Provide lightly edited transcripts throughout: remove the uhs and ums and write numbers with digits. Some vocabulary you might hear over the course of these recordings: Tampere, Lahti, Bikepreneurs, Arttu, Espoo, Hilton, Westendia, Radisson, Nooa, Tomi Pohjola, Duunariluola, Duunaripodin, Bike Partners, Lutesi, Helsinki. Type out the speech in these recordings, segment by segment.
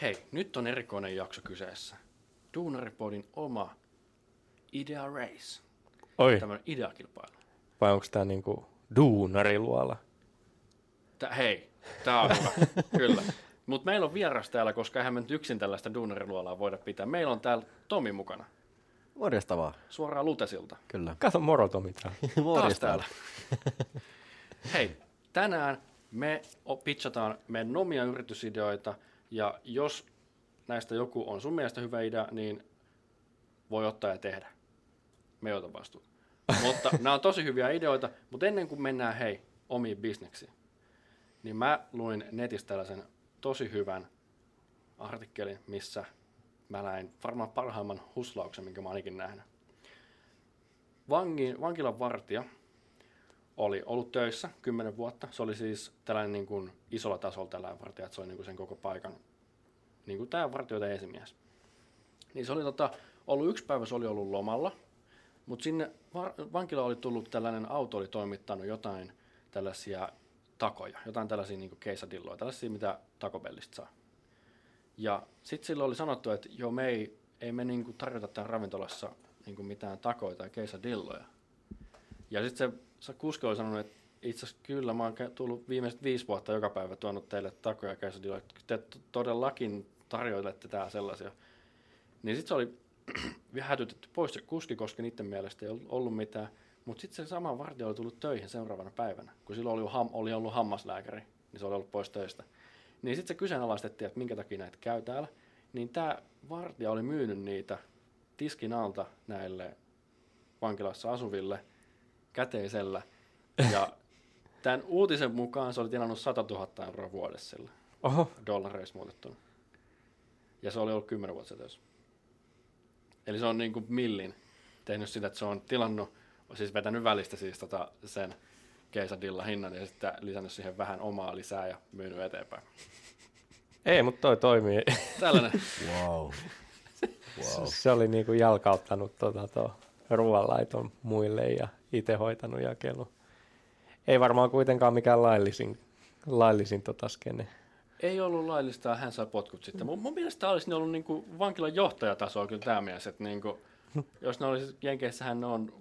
Hei, nyt on erikoinen jakso kyseessä. Duunaripodin oma Idea Race. Oi. Tämmöinen ideakilpailu. Vai onko tämä niinku Duunariluola? Hei, tämä on hyvä. Kyllä. Mutta meillä on vieras täällä, koska eihän me nyt yksin tällaista Duunariluolaa voida pitää. Meillä on täällä Tomi mukana. Morjesta vaan. Suoraan Lutesilta. Kyllä. Kato moro Tomi täällä. Morjesta täällä. Hei, tänään me pitchataan meidän omia yritysideoita. Ja jos näistä joku on sun mielestä hyvä idea, niin voi ottaa ja tehdä. Me ei ota vastuun. Mutta nämä on tosi hyviä ideoita, mutta ennen kuin mennään hei omiin bisneksiin, niin mä luin netistä tällaisen tosi hyvän artikkelin, missä mä näin varmaan parhaimman huslauksen, minkä mä oon ikinä nähnyt. Vankilan vartija oli ollut töissä 10 vuotta. Se oli siis tällainen niin kuin isolla tasolla tällainen vartija, että se oli niin kuin sen koko paikan niin kuin tämä vartijoita esimies. Niin se oli ollut yksi päivä, se oli ollut lomalla, mutta sinne vankila oli tullut tällainen auto, oli toimittanut jotain tällaisia takoja, jotain tällaisia niin kuin keisadilloja, tällaisia mitä takobellista saa. Ja sitten sillä oli sanottu, että joo, me ei niin kuin tarjota tämän ravintolassa niin kuin mitään takoja tai keisadilloja. Ja sitten se kuski oli sanonut, että itse asiassa kyllä, mä oon tullut viimeiset 5 vuotta joka päivä tuonut teille takoja keisadilloja, te todellakin tarjoilette täällä sellaisia. Niin sitten se oli hätytetty pois se kuski, koska niiden mielestä ei ollut mitään. Mutta sitten se sama vartija oli tullut töihin seuraavana päivänä, kun silloin oli ollut hammaslääkäri, niin se oli ollut pois töistä. Niin sitten se kyseenalaistettiin, että minkä takia näitä käy täällä. Niin tämä vartija oli myynyt niitä tiskin alta näille vankilassa asuville käteisellä. Ja tämän uutisen mukaan se oli tilannut 100 000 euroa vuodessa sillä. Oho. Dollareissa muutettuna. Ja se oli ollut 10 vuotta töissä. Eli se on niin kuin millin tehnyt sitä, että se on tilannut, siis vetänyt välistä siis sen keisadilla hinnan ja sitten lisännyt siihen vähän omaa lisää ja myynyt eteenpäin. Ei, mutta toi toimii. Tällainen. Wow. Wow. Se oli niin kuin jalkauttanut ruoanlaiton muille ja itse hoitanut jakelun. Ei varmaan kuitenkaan mikään laillisin skene. Ei ollut laillista, hän sai potkut sitten. Mun mielestä tämä olisi ollut niinku vankilan johtajatasoa kyllä tämä mies, että niinku, jos ne olisi Jenkeissähän ne on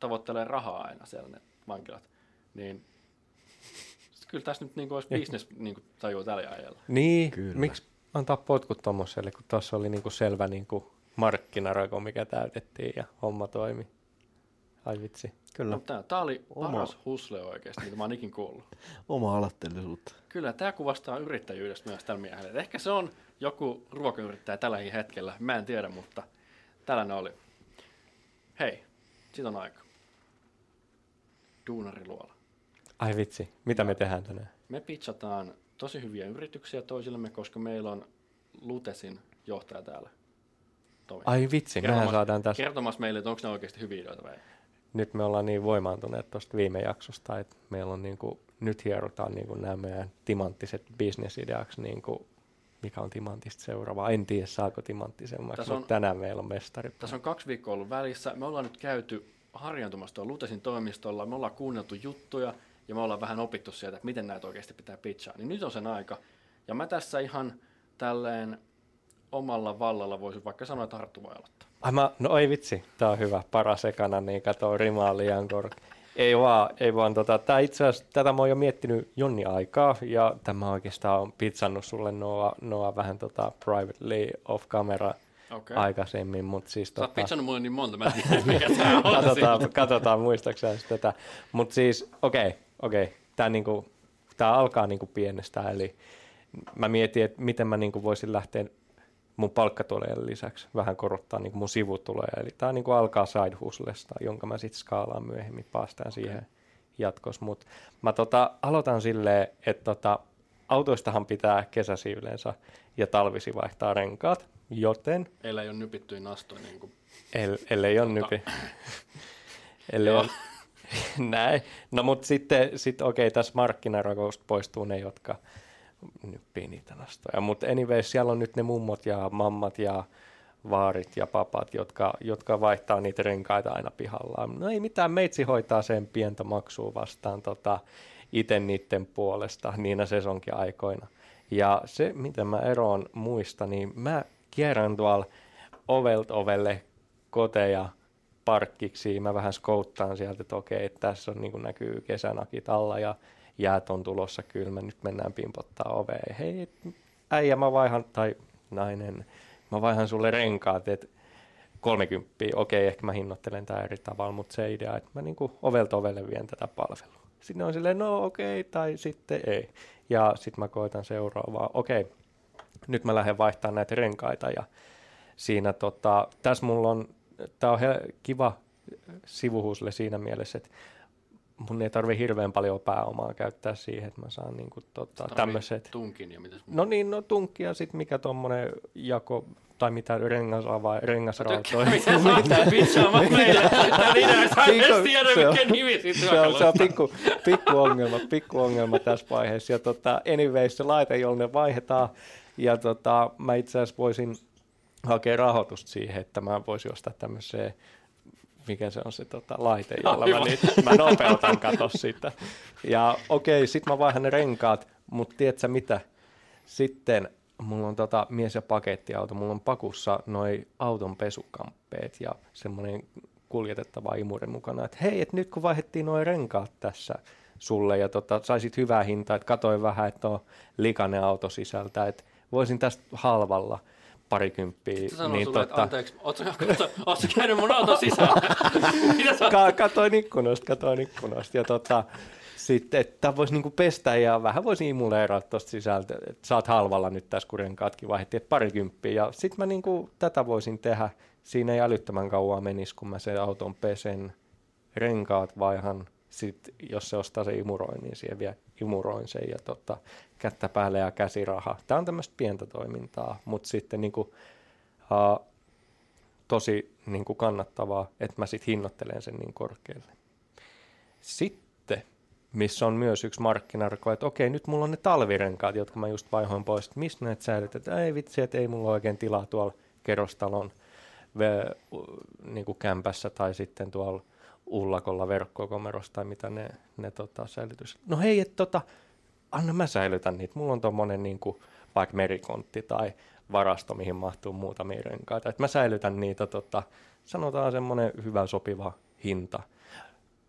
tavoittelee rahaa aina siellä ne vankilat, niin kyllä tässä nyt niinku olisi business niinku tajuu tällä ajalla. Niin, kyllä. Miksi antaa potkut tommoselle, kun tuossa oli niinku selvä niinku markkinarako, mikä täytettiin ja homma toimi. Ai vitsi. Kyllä. No, tämä oli paras husle oikeasti, mitä mä oon ikin kuullut. Oma alatteellisuutta. Kyllä, tämä kuvastaa yrittäjyydestä myös tällä miehelle. Ehkä se on joku ruokayrittäjä tälläkin hetkellä, mä en tiedä, mutta tällainen oli. Hei, siitä on aika. Duunariluola. Ai vitsi, mitä me tehdään tänään? Me pitchataan tosi hyviä yrityksiä toisillemme, koska meillä on Lutesin johtaja täällä. Toimi. Ai vitsi, mehän saadaan tässä. Kertomassa meille, että onko ne oikeasti hyviä ideoita vai ei. Nyt me ollaan niin voimaantuneet tuosta viime jaksosta, että meillä on niinku, nyt hierotaan niinku nämä meidän timanttiset bisnesideaksi, niinku, mikä on timanttista seuraavaa. En tiedä, saako timanttisemmaksi, mutta tänään meillä on mestari. Tässä on 2 viikkoa ollut välissä. Me ollaan nyt käyty harjaantumassa tuolla Lutesin toimistolla. Me ollaan kuunneltu juttuja ja me ollaan vähän opittu sieltä, että miten näitä oikeasti pitää pitchaa. Niin nyt on sen aika. Ja mä tässä ihan tälleen omalla vallalla voisin vaikka sanoa, että Arttu voi aloittaa. No ei vitsi, tää on hyvä, paras ekana, niin katoo rimaa liian korkeaa. Ei vaan, tää itse asiassa, tätä mä oon jo miettinyt jonnin aikaa, ja tämä oikeastaan on pitsannut sulle noa vähän privately off camera aikaisemmin, mut siis sä oot pitsannut mulle niin monta, mä en tiedä mikä tää on. Katsotaan muistaakseni tätä, mut siis okei, tää alkaa niinku pienestä, eli mä mietin, että miten mä niinku voisin lähteä mun palkkatulojen lisäksi vähän korottaa niin mun sivutuloja. Eli tämä niin alkaa side hustlesta, jonka mä sitten skaalaan myöhemmin, päästään siihen jatkossa. Mut mä aloitan silleen, että autoistahan pitää kesäsi yleensä ja talvisi vaihtaa renkaat, joten... Ellei ole nypittyä nastoja. Niin ellei ole nypittyä. Näin. No mut sitten tässä markkinarakoista poistuu ne, jotka... nyppii niitä nastoja, mutta anyway, siellä on nyt ne mummot ja mammat ja vaarit ja papat, jotka vaihtaa niitä renkaita aina pihallaan. No ei mitään, meitsi hoitaa sen pientä maksua vastaan itse niiden puolesta niinä sesonkiaikoina. Ja se, mitä mä eroon muista, niin mä kierrän tuolla ovelt ovelle koteja parkkiksi. Mä vähän skouttaan sieltä, että okei, tässä on, niin kuin näkyy kesänakit alla ja jäät on tulossa kylmä. Nyt mennään pimpottaa oveen. Hei, äijä, mä vaihan, tai nainen, mä vaihan sulle renkaat, että 30. Okei, ehkä mä hinnoittelen tää eri tavalla, mutta se idea, että mä niin kuin ovelta ovelle vien tätä palvelua. Sinne on silleen, no okei, tai sitten ei. Ja sitten mä koitan seuraavaa. Okei, nyt mä lähden vaihtamaan näitä renkaita. Ja siinä tässä mulla on, tää on kiva sivuhuusille siinä mielessä, että mun ei tarvi hirveän paljon pääomaa käyttää siihen, että mä saan niinku tämmöiset. Tunkin ja mitäs muuta? No niin, no tunkki ja sitten mikä tommonen jako, tai mitä rengasrautoja. Mitä sä oot tää pitsaamaan meillä? Tää niitä ei saa edes tiedä, mikä nimi siitä on. Se on pikku ongelma tässä vaiheessa. Ja anyways, se laite, jolla ne vaihdetaan. Ja mä itse asiassa voisin hakea rahoitusta siihen, että mä voisin ostaa tämmöiseen. Mikä se on se laite, jolla mä nopeutan kato sitä. Ja okei, sit mä vaihan ne renkaat, mutta tiedätkö mitä? Sitten mulla on mies- ja pakettiauto, mulla on pakussa noi auton pesukamppeet ja semmoinen kuljetettava imuri mukana, että hei, et nyt kun vaihdettiin noi renkaat tässä sulle ja saisit hyvää hintaa, että katoin vähän, että on likainen auto sisältä, että voisin tästä halvalla. Parikymppiä. Sä sanoin niin sulle, että anteeksi, ootko käynyt mun auton sisään? Katoin ikkunasta. Ja sitten, että voisi niinku pestä ja vähän voisi imuleeraa tuosta sisältä, että sä oot halvalla nyt tässä, kun renkaatkin vaihdettiin, että 20. Ja sitten mä niinku tätä voisin tehdä. Siinä ei älyttömän kauan menisi, kun mä sen auton pesen, renkaat vaihan. Sitten jos se ostaa se imuroin, niin siihen vielä imuroin sen ja kättä päälle ja käsiraha. Tämä on tämmöistä pientä toimintaa, mutta sitten niinku, tosi niinku kannattavaa, että mä sitten hinnoittelen sen niin korkealle. Sitten, missä on myös yksi markkinarko, että okei, nyt mulla on ne talvirenkaat, jotka mä just vaihoin pois, että missä näet säilytetään, ei vitsi, että ei mulla oikein tilaa tuolla kerrostalon niinku kämpässä tai sitten tuolla ullakolla verkkokomerossa tai mitä ne säilytys. No hei, että anna mä säilytän niitä. Mulla on tommonen niinku vaikka merikontti tai varasto, mihin mahtuu muutamia renkaita. Et mä säilytän niitä, sanotaan semmonen hyvä sopiva hinta.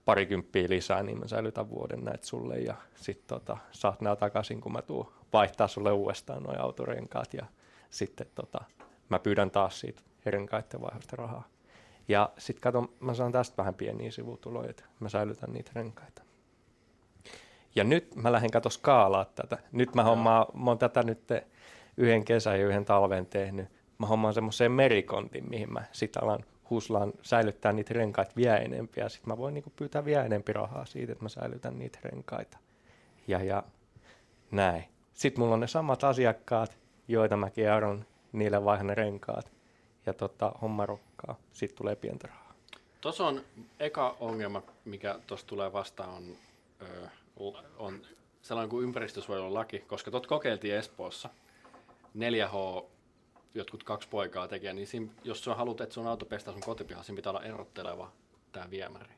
20 lisää, niin mä säilytän vuoden näitä sulle ja sit saat nää takaisin, kun mä tuun vaihtaa sulle uudestaan noi autorenkaat ja sitten mä pyydän taas siitä renkaiden vaihosta rahaa. Ja sitten katon, mä saan tästä vähän pieniä sivutuloja, että mä säilytän niitä renkaita. Ja nyt mä lähden kato skaalaa tätä. Nyt mä oon tätä nyt yhden kesän ja yhden talven tehnyt. Mä hommaan semmoiseen merikontin, mihin mä sit alan huslaan säilyttää niitä renkaita vielä enempi. Ja sit mä voin niinku pyytää vielä enempi rahaa siitä, että mä säilytän niitä renkaita. Ja näin. Sitten mulla on ne samat asiakkaat, joita mä kierron, niille vaihan ne renkaat. Ja homma rokkaa, sitten tulee pientä rahaa. Tuossa on eka ongelma, mikä tuossa tulee vastaan, on sellainen kuin ympäristösuojelulaki, koska tuot kokeiltiin Espoossa, 4H, jotkut 2 poikaa tekee, niin siinä, jos sä haluat, että sun auto pestää sun kotipihassa, siinä pitää olla erotteleva tämä viemäri.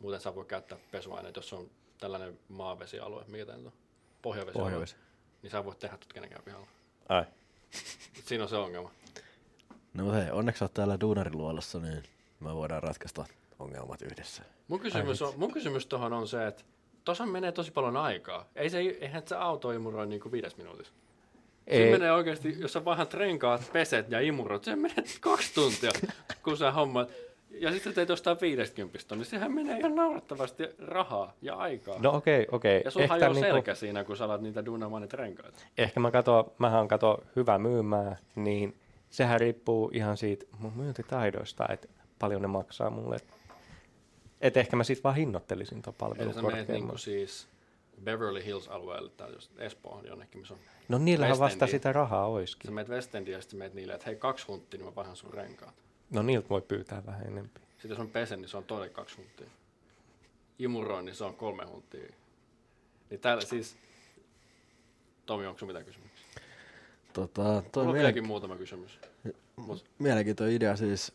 Muuten sä voi käyttää pesuaineet, jos on tällainen maavesialue, mikä tämä on, pohjavesi. Niin sä voit tehdä tuot kenenkään pihalla. Ai. Siinä on se ongelma. No hei, onneksi olet täällä Duunariluolassa, niin me voidaan ratkaista ongelmat yhdessä. Mun kysymys tuohon on se, että tuossa menee tosi paljon aikaa. Eihän se auto imuroi niin kuin 5 minuutissa. Se menee oikeasti, jos sä vähän renkaat, peset ja imurot, se menee 2 tuntia, kun sä hommat. Ja sitten teet jostain 50, niin sehän menee ihan naurattavasti rahaa ja aikaa. No okei. Ja sun ehkä hajoo selkä siinä, kun sä alat niitä duunaamaan niitä renkaita. Ehkä mähän kato hyvä myymää, niin sehän riippuu ihan siitä mun myyntitaidoista, että paljon ne maksaa mulle. Että ehkä mä sit vaan hinnoittelisin tuon palvelun korkeamman. Eli sä menet niinku siis Beverly Hills-alueelle tai jos Espoohan jonnekin, missä on no niillähän Westendia. Vasta sitä rahaa oiskin. Sä menet Westendia ja sitten menet niille, että hei 2 hunttia, niin mä vaihan sun renkaat. No niiltä voi pyytää vähän enempi. Sitten jos on pesen, niin se on todella 2 hunttia. Imuroin, niin se on 3 hunttia. Niin täällä siis, Tomi, onko sun mitään kysymyksiä? Mulla on vieläkin muutama kysymys. Mielenkiintoinen idea siis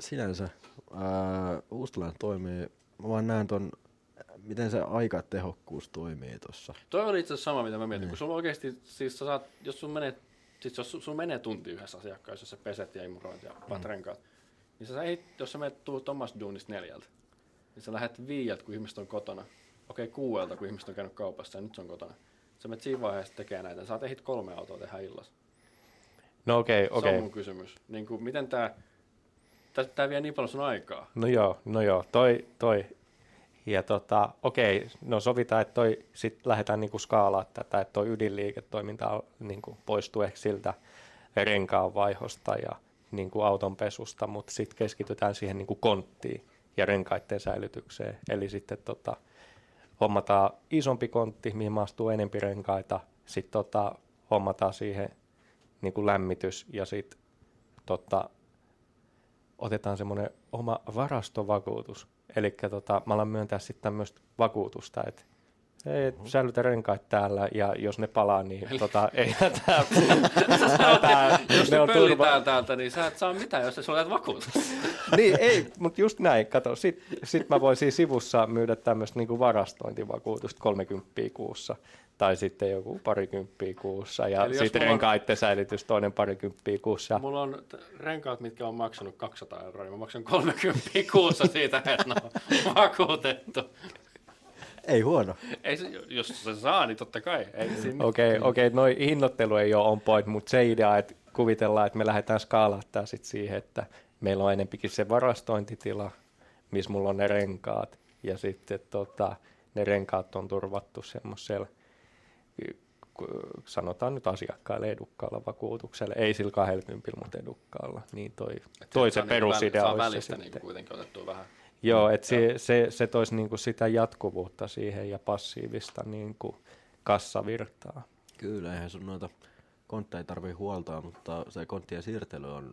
sinänsä. Uustalainen toimii. Mä vaan näen ton miten se aikatehokkuus toimii tuossa? Toi on itse asiassa sama, mitä mä mietin, kun sulla oikeasti, siis saat, jos sun menee, siis jos sun menee tunti yhdessä asiakkaissa, jos sä peset ja imuroit ja paat renkaat, niin sä ehdit, jos sä menet omasta duunista 4, niin sä lähdet 5, kun ihmiset on kotona. Okei, 6, kun ihmiset on käynyt kaupassa ja nyt se on kotona. Sä menet siinä vaiheessa tekee näitä, sä oot ehdit 3 autoa tehdä illassa. No okei. Se on mun kysymys. Niin kuin, miten tää vie niin paljon sun aikaa? No joo, toi. Ja okei, no sovitaan, että toi sit lähdetään niinku skaalaamaan tätä, että toi ydinliiketoiminta niinku poistuu ehkä siltä renkaan vaihosta ja niinku auton pesusta, mutta sitten keskitytään siihen niinku konttiin ja renkaiden säilytykseen. Eli sitten hommataan isompi kontti, mihin maastuu enempi renkaita, sitten hommataan siihen niinku lämmitys ja sitten otetaan semmoinen oma varastovakuutus. Elikkä mä alan myöntää sitten tämmöistä vakuutusta, että ei säilytä renkaat täällä ja jos ne palaa, niin ei hätää. Jos ne pöllitään täältä, niin sä et saa mitään, jos sä olet vakuutusta. Niin ei, mutta just näin, kato. Sit mä voisin sivussa myydä tämmöistä niinku varastointivakuutusta 30 kuussa tai sitten joku 20 kuussa ja sitten renkaiden säilytys toinen 20 kuussa. Mulla on renkaat, mitkä on maksanut 200 €, niin mä maksan 30 kuussa siitä, että ne on vakuutettu. Ei huono. Ei, jos se saa, niin totta kai. Okei, noi hinnoittelu ei ole on point, mutta se idea, että kuvitellaan, että me lähdetään skaalaamaan sit siihen, että meillä on enempikin se varastointitila, missä mulla on ne renkaat, ja sitten ne renkaat on turvattu semmoisella, sanotaan nyt asiakkaille edukkaalla vakuutuksella, ei sillä 20, mutta edukkaalla, niin toi se perusidea niin olisi se sitten. Niin kuitenkin otettua vähän. Joo, että se toisi niinku sitä jatkuvuutta siihen ja passiivista niinku kassavirtaa. Kyllä, eihän sun noita kontteja tarvii huoltaa, mutta se konttien siirtely on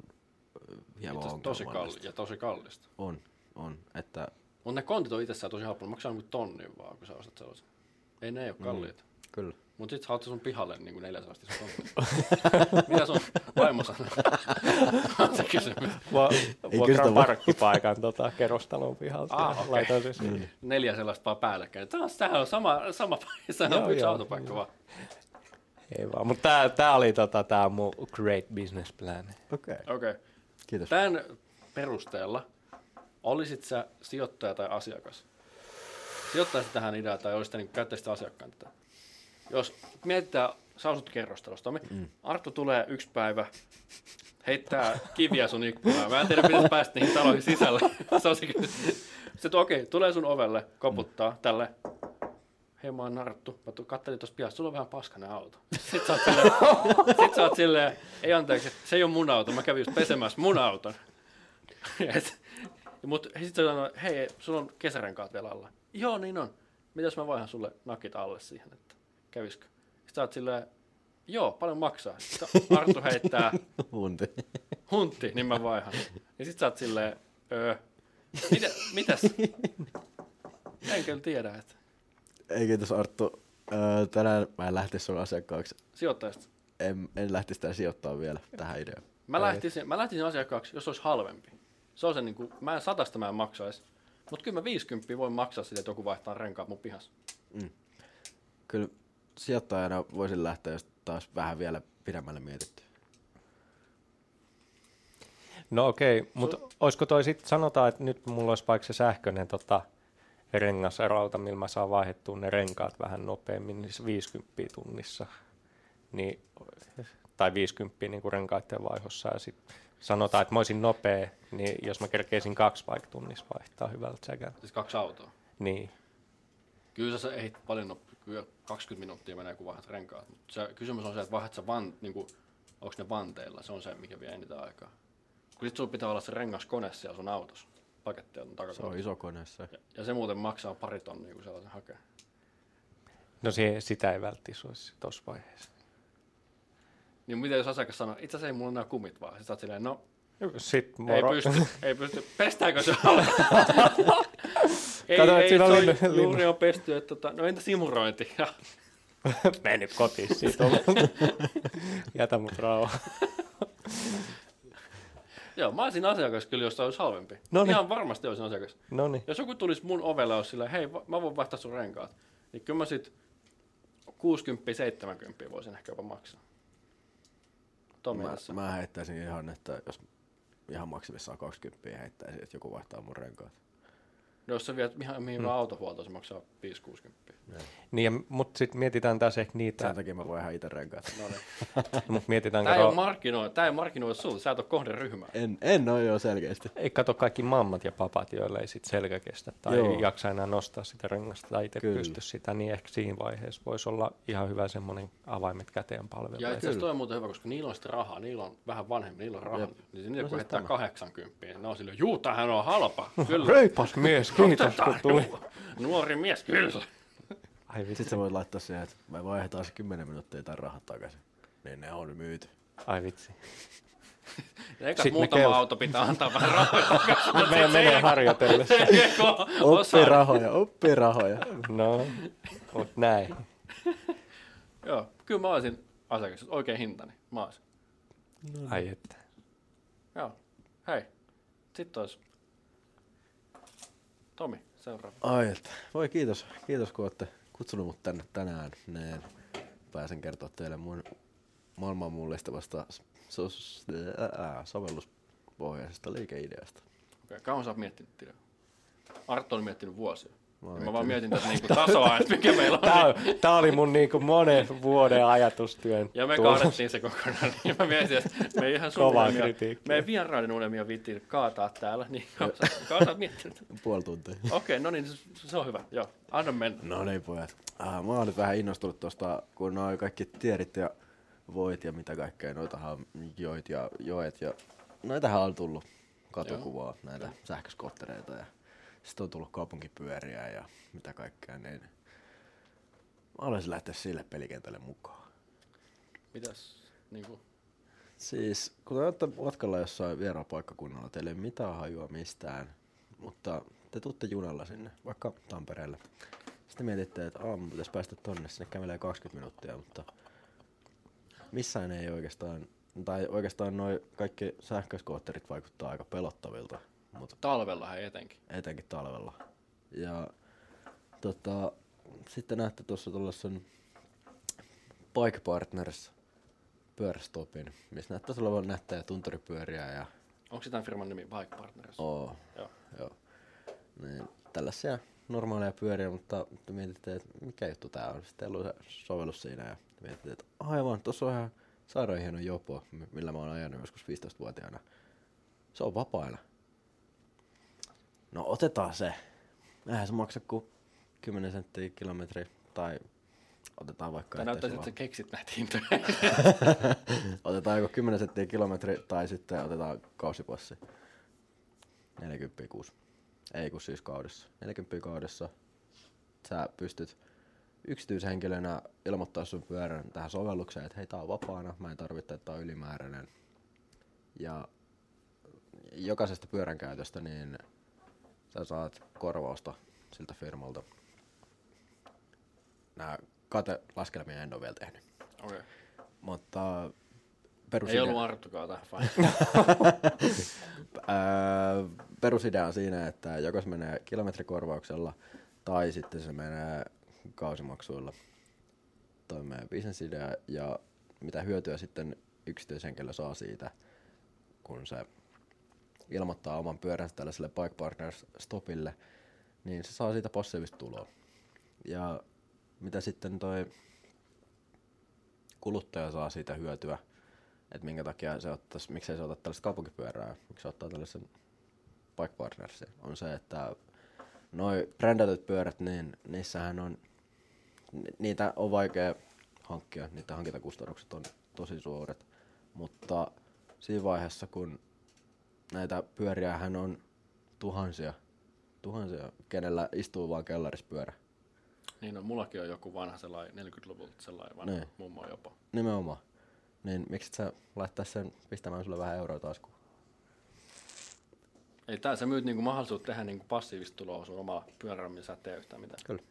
hieman ongelmallista. Ja tosi kallista. On. Että... Mutta ne kontit on itsessään tosi halpaa, maksaa joku tonnin vaan, kun sä ostat sellaisen. Ei ne ole kalliita. Kyllä. Mut sit sä otat sun pihalle niin kuin 400 €. Mitä sun vaimo sanoo? Oletko kysymys? Vuokran parkkipaikan kerrostalon pihalta. Laitan se siihen. 4 sellaista vaan päällekkäin. Tämähän on sama paikka, yksi autopaikka vaan. Ei vaan, mut tää oli tää mun great business plan. Okei. Kiitos. Tän perusteella olisit sä sijoittaja tai asiakas? Sijoittaisit tähän ideaan tai olisit niin käyttäisit asiakkaan tätä? Jos mietitään, sä asut kerrostalossa, Arttu tulee yksi päivä, heittää kiviä sun ikkunaan. Mä en tiedä, pitäisi päästä niihin taloihin sisälle. Sitten okei, tulee sun ovelle, koputtaa tälle. Hei, mä oon Arttu. Mä kattelin tuossa pihassa, sulla on vähän paskainen auto. Sitten sä oot silleen, ei anteeksi, se ei ole mun auto, mä kävin just pesemässä mun auton. Mutta sitten sä sanoo, hei, sulla on kesärenkaat vielä alla. Joo, niin on. Mitäs mä vaihan sulle nakit alle siihen, että... Kävisikö? Sitten sä oot silleen, joo, paljon maksaa. Sitten Arttu heittää hunti, niin mä vaihan. Ja sit sä oot silleen, mitäs? En kyllä tiedä, että... Ei kiitos Arttu, tänään mä en lähtisi sun asiakkaaksi. Sijoittajasta? En lähtisi tää sijoittaa vielä tähän ideaan. Mä lähtisin asiakkaaksi, jos olisi halvempi. Se on se niinku, mä en 100 € mä en maksais, mut kyllä mä 50 € voin maksaa sitä, että joku vaihtaa renkaat mun pihassa. Kyllä sijoittajana voisin lähteä, jos taas vähän vielä pidemmälle mietitty. No okei, mutta olisiko toi sitten, sanotaan, että nyt mulla olisi vaikka se sähköinen rengasrauta, millä mä saan vaihdettua ne renkaat vähän nopeammin, niin 50 tunnissa. Niin, tai 50 niin kuin renkaiden vaihossa ja sitten sanotaan, että mä olisin nopea, niin jos mä kerkeisin 2 vaikka tunnissa vaihtaa hyvältä säkään. Siis 2 autoa? Niin. Kyllä sä ehdit paljon Kyllä 20 minuuttia menee, kun vaihdat renkaat. Mut se kysymys on se, että vaihdat sä niinku, onko ne vanteilla. Se on se, mikä vie eniten aikaa. Kun sit sulla pitää olla se rengaskone siellä sun autossa. Paketti on takakone. Se on iso kone se. Ja se muuten maksaa 2 000 €, kun sellaisen hakee. No sitä ei välttis olisi tossa vaiheessa. Niin mitä jos asiakas sanoo, itse asiassa ei mulla nää kumit vaan. Sit sä oot silleen, no sit moro. Ei pysty. Pestääkö se alle? Kato, ei, juuri on pesty, että no entäs imurointi? Mene kotiin siitä. Jätä mut rauhaan. Joo, mä olisin asiakas kyllä, jos olisi halvempi. Noniin. Ihan varmasti olisin asiakas. Noniin. Jos joku tulisi mun ovelle, olisi silleen, hei, mä voin vaihtaa sun renkaat, niin kyllä mä sit 60-70 voisin ehkä jopa maksaa. Mä heittäisin ihan, että jos ihan maksimissaan 20 heittäisin, että joku vaihtaa mun renkaat. No jos sä viet ihan mihin vaan autohuoltoon, se maksaa 5-60. Niin, mutta sitten mietitään taas ehkä niitä. Sen takia mä voin ihan itse renkaat. No niin. Tää ei markkinoida sulle, sä et ole kohderyhmää. En ole jo selkeästi. Ei kato kaikki mammat ja papat, joille ei sit selkä kestä tai ei jaksa enää nostaa sitä rengasta tai itse pysty sitä, niin ehkä siinä vaiheessa voisi olla ihan hyvä semmoinen avaimet käteen palvelu. Ja itse asiassa toi on muuten hyvä, koska niillä on sitä rahaa, niillä on vähän vanhemmin, niillä on rahaa. Niin niitä kun heittää 80, niin ne on silleen, juu, tämähän on halpa. Reipas mies. Kiitos, kun tuli. Nuori mies, kyllä. Sitten sä voit laittaa siihen, että me vaihdetaan se 10 minuuttia tai rahat takaisin. Niin ne on myyty. Ai vitsi. Eikä muutama auto pitää antaa vähän rahoja takaisin. Meidän menee harjoitellessa. Oppirahoja. No, mut näin. Joo, kyllä mä olisin asiakas, oikein hintani. Mä olisin. Ai että. Joo, hei. Sitten olisi Tomi, seuraava. Voi kiitos. Kiitos, kun olette kutsunut mut tänne tänään. Pääsen kertoa teille mun maailman mullistavasta sovelluspohjaisesta liikeideasta. Okei, kauan sä oot miettinyt tiedä? Arttu on miettinyt vuosia. Mä vaan mietin tätä niinku tasoa, että mikä meillä on. Tää oli mun niinku monen vuoden ajatustyön. Ja me kaadettiin se kokonaan. Niin mä mietin, että me ei ihan vieraiden unelmia viittiin kaataa täällä. Niin kauan sä oot miettinyt. Puoli tuntia. Okei, no niin, se on hyvä. Joo, anna mennä. No niin pojat. Mä oon nyt vähän innostunut tuosta, kun noi kaikki tiedit ja voit ja mitä kaikkea. Noitahan joit ja joet ja noitahan on tullut katukuvaa, näitä sähköskottereita ja sitten on tullut kaupunkipyöriä ja mitä kaikkea, niin mä haluaisin lähteä sille pelikentälle mukaan. Mitäs? Niinku? Siis, kun olette matkalla jossain vieraan paikkakunnalla, teillä ei ole mitään hajua mistään, mutta te tuutte junalla sinne, vaikka Tampereelle. Sitten mietitte, että aamu pitäisi päästä tonne, sinne kävelee 20 minuuttia, mutta missään ei oikeastaan, tai oikeastaan noi kaikki sähköskootterit vaikuttaa aika pelottavilta. Mutta talvellahan etenkin. Etenkin talvella. Ja sitten näette tuossa tuollaisen Bike Partners pyörästopin, missä näyttäisi olevan nättejä tunturipyöriä. Ja onko se tämän firman nimi Bike Partners? Oo. Joo. Niin, tällaisia normaaleja pyöriä, mutta mietitte, että mikä juttu tää on. Sitten ei ollut sovellus siinä ja mietitte, että aivan, tuossa on ihan sairaan hieno jopo, millä mä oon ajanut joskus 15-vuotiaana. Se on vapaana. No otetaan se. Eihän se maksa kuin 10 senttiä kilometri tai otetaan vaikka... Tai näyttäisi, että sä keksit näitä hintoja. Otetaan joku 10 senttiä kilometri tai sitten otetaan kausipassi. 40 kuussa. Ei kun siis kaudessa. 40 kaudessa sä pystyt yksityishenkilönä ilmoittaa sun pyörän tähän sovellukseen, että hei tää on vapaana, mä en tarvitse, että tää on ylimääräinen. Ja jokaisesta pyörän käytöstä niin sä saat korvausta siltä firmalta. Nää kate-laskelmia en ole vielä tehnyt. Okay. Mutta perusidea... Ei ollut Arttukaan tähän Perusidea on siinä, että joko se menee kilometrikorvauksella tai sitten se menee kausimaksuilla. Toi meidän bisnesidea ja mitä hyötyä sitten yksityishenkilö saa siitä, kun se ilmoittaa oman pyöränsä tällaiselle Bike Partners stopille, niin se saa siitä passiivista tuloa. Ja mitä sitten toi kuluttaja saa siitä hyötyä, että minkä takia se ottaisi, miksei se ota tällaista kaupunkipyörää, miksi se ottaa tällaisen Bike Partnersin, on se, että noi brändätyt pyörät, niin niissähän on, niitä on vaikea hankkia, niitä hankintakustannukset on tosi suuret, mutta siinä vaiheessa, kun näitä pyöriähän on tuhansia, kenellä istuu vaan kellarispyörä. Niin on, mullakin on joku vanha sellainen, 40-luvulta sellainen vanha niin. Mummo jopa. Nimenomaan. Niin miksit sä laittais sen pistämään sulle vähän euroa taskuun? Ei tää, sä myyt niinku mahdollisuus tehdä niinku passiivista tuloa sun omalla pyörällä, millä sä et tee yhtään mitään. Kyllä.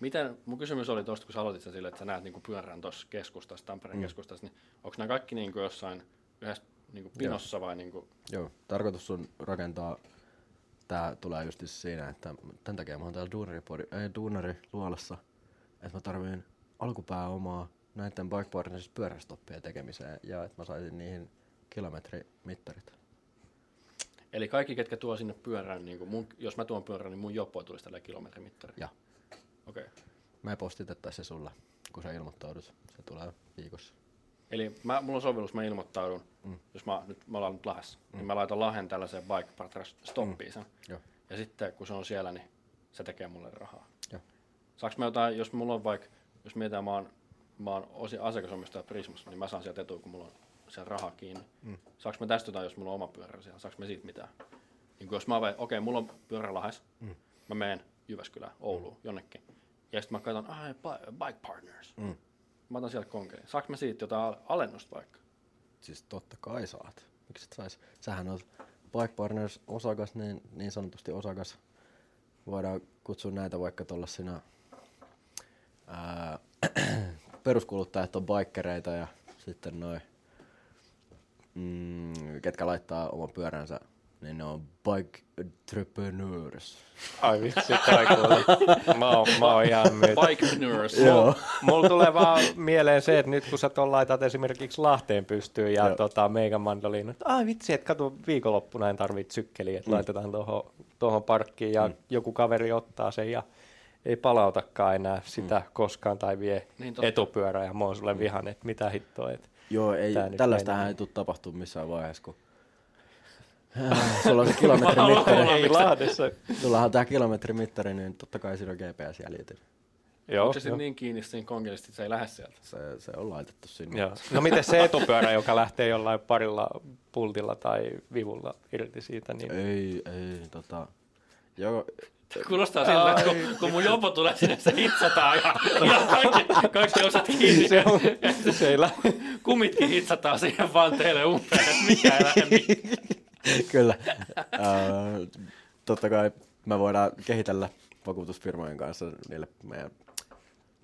Miten, mun kysymys oli tosta, kun sä aloitit sen silleen, että sä näet niinku pyörän tossa keskustassa, Tampereen keskustassa, niin onks nää kaikki niinku jossain yhdessä niin kuin pinossa vai niin kuin? Joo, tarkoitus on rakentaa, tää tulee just siinä, että tän takia mä oon täällä Duunariluolassa, että mä tarviin alkupääomaa näiden Bike Partners pyörästoppien tekemiseen ja että mä saisin niihin kilometrimittarit. Eli kaikki, ketkä tuo sinne pyörän, niin mun, jos mä tuon pyörän, niin mun jopo tulisi tällä kilometrimittari? Joo. Okei. Okay. Me postitettaisiin se sulle, kun sä ilmoittaudut. Se tulee viikossa. Eli mulla on sovellus, mä ilmoittaudun. Mm. Jos mä ollaan nyt Lahdessa, niin mä laitan Lahden tällaiseen Bike Partners stoppiin sen. Mm. Ja sitten kun se on siellä, niin se tekee mulle rahaa. Joo. Saanko mä jotain, jos mulla on vaikka, jos mietitään, mä oon asiakasomistaja Prismassa, niin mä saan sieltä etua, kun mulla on sen rahaa kiinni. Mm. Saanko mä tästä jotain, jos mulla on oma pyörä siellä? Saanko mä siitä mitään? Niin jos mä okei, mulla on pyörä Lahdessa, mä menen Jyväskylään, Ouluun, jonnekin. Ja sitten mä katson, Bike Partners. Mm. Mä otan sieltä konkelin. Saanko mä siitä jotain alennusta vaikka? Siis totta kai saat. Miksi et sais? Sähän oot Bike Partners osakas, niin sanotusti osakas. Voidaan kutsua näitä vaikka tollasina peruskuluttajat on bikereita ja sitten noi ketkä laittaa oman pyöränsä, niin ne on bike entrepreneurs. Ai vitsi, mä oon ihan myyty. Bikepreneurs. Mulla tulee vaan mieleen se, että nyt kun sä laitat esimerkiksi Lahteen pystyyn ja meikan mandoliin, että ai vitsi, että kato viikonloppuna en tarvitse sykkeliä, että laitetaan tuohon parkkiin ja joku kaveri ottaa sen ja ei palautakaan enää sitä koskaan tai vie niin etupyörää ja mä oon sulle vihan, että mitä hittoa. Et joo, ei, tällaistähän ei tule tapahtumaan missään vaiheessa, kun sulla on se kilometrimittari. Ei Lahdessa. Sullahan tää kilometrimittari, niin totta kai siinä on GPS jäljitys. Onko se sitten niin kiinni siinä kongelista, että se ei lähde sieltä? Se on laitettu sinne. Joo. No miten se etupyörä, joka lähtee jollain parilla pultilla tai vivulla irti siitä? Niin ei. Kuulostaa siltä, että kun mun jopo tulee sinne, se hitsataan ja kaikki osat kiinni. Kumitkin hitsataan siihen vaan teille umpeen, että mikä ei lähde mitään. Kyllä. Totta kai me voidaan kehitellä vakuutusfirmojen kanssa niille meidän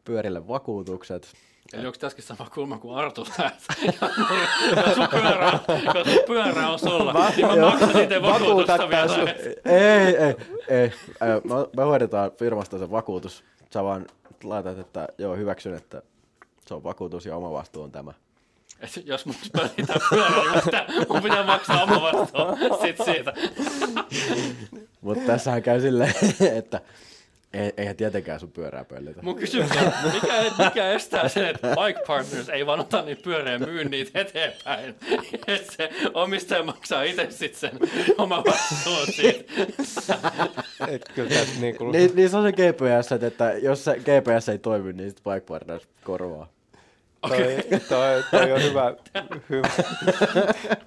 pyörille vakuutukset. Eli onko tässäkin sama kulma kuin Arttu? Jos sun pyörä on sulla, niin mä maksan niiden vakuutusta vielä. Ei. Me hoidetaan firmasta se vakuutus. Sä vaan laitat, että joo, hyväksyn, että se on vakuutus ja oma vastuu on tämä. Et jos mun pitää pyöräilystä, mun pitää maksaa omavastuun siitä. Mutta tässähän käy silleen, että eihän tietenkään sun pyörää pöllitä. Mun kysymys on, mikä estää sen, että Bike Partners ei vaan ota niitä pyörää ja myy niitä eteenpäin. Että se omistaja maksaa itse sitten sen omavastuun siitä. Niin se on se GPS, että jos se GPS ei toimi, niin sitten Bike Partners korvaa. Okay. Toi on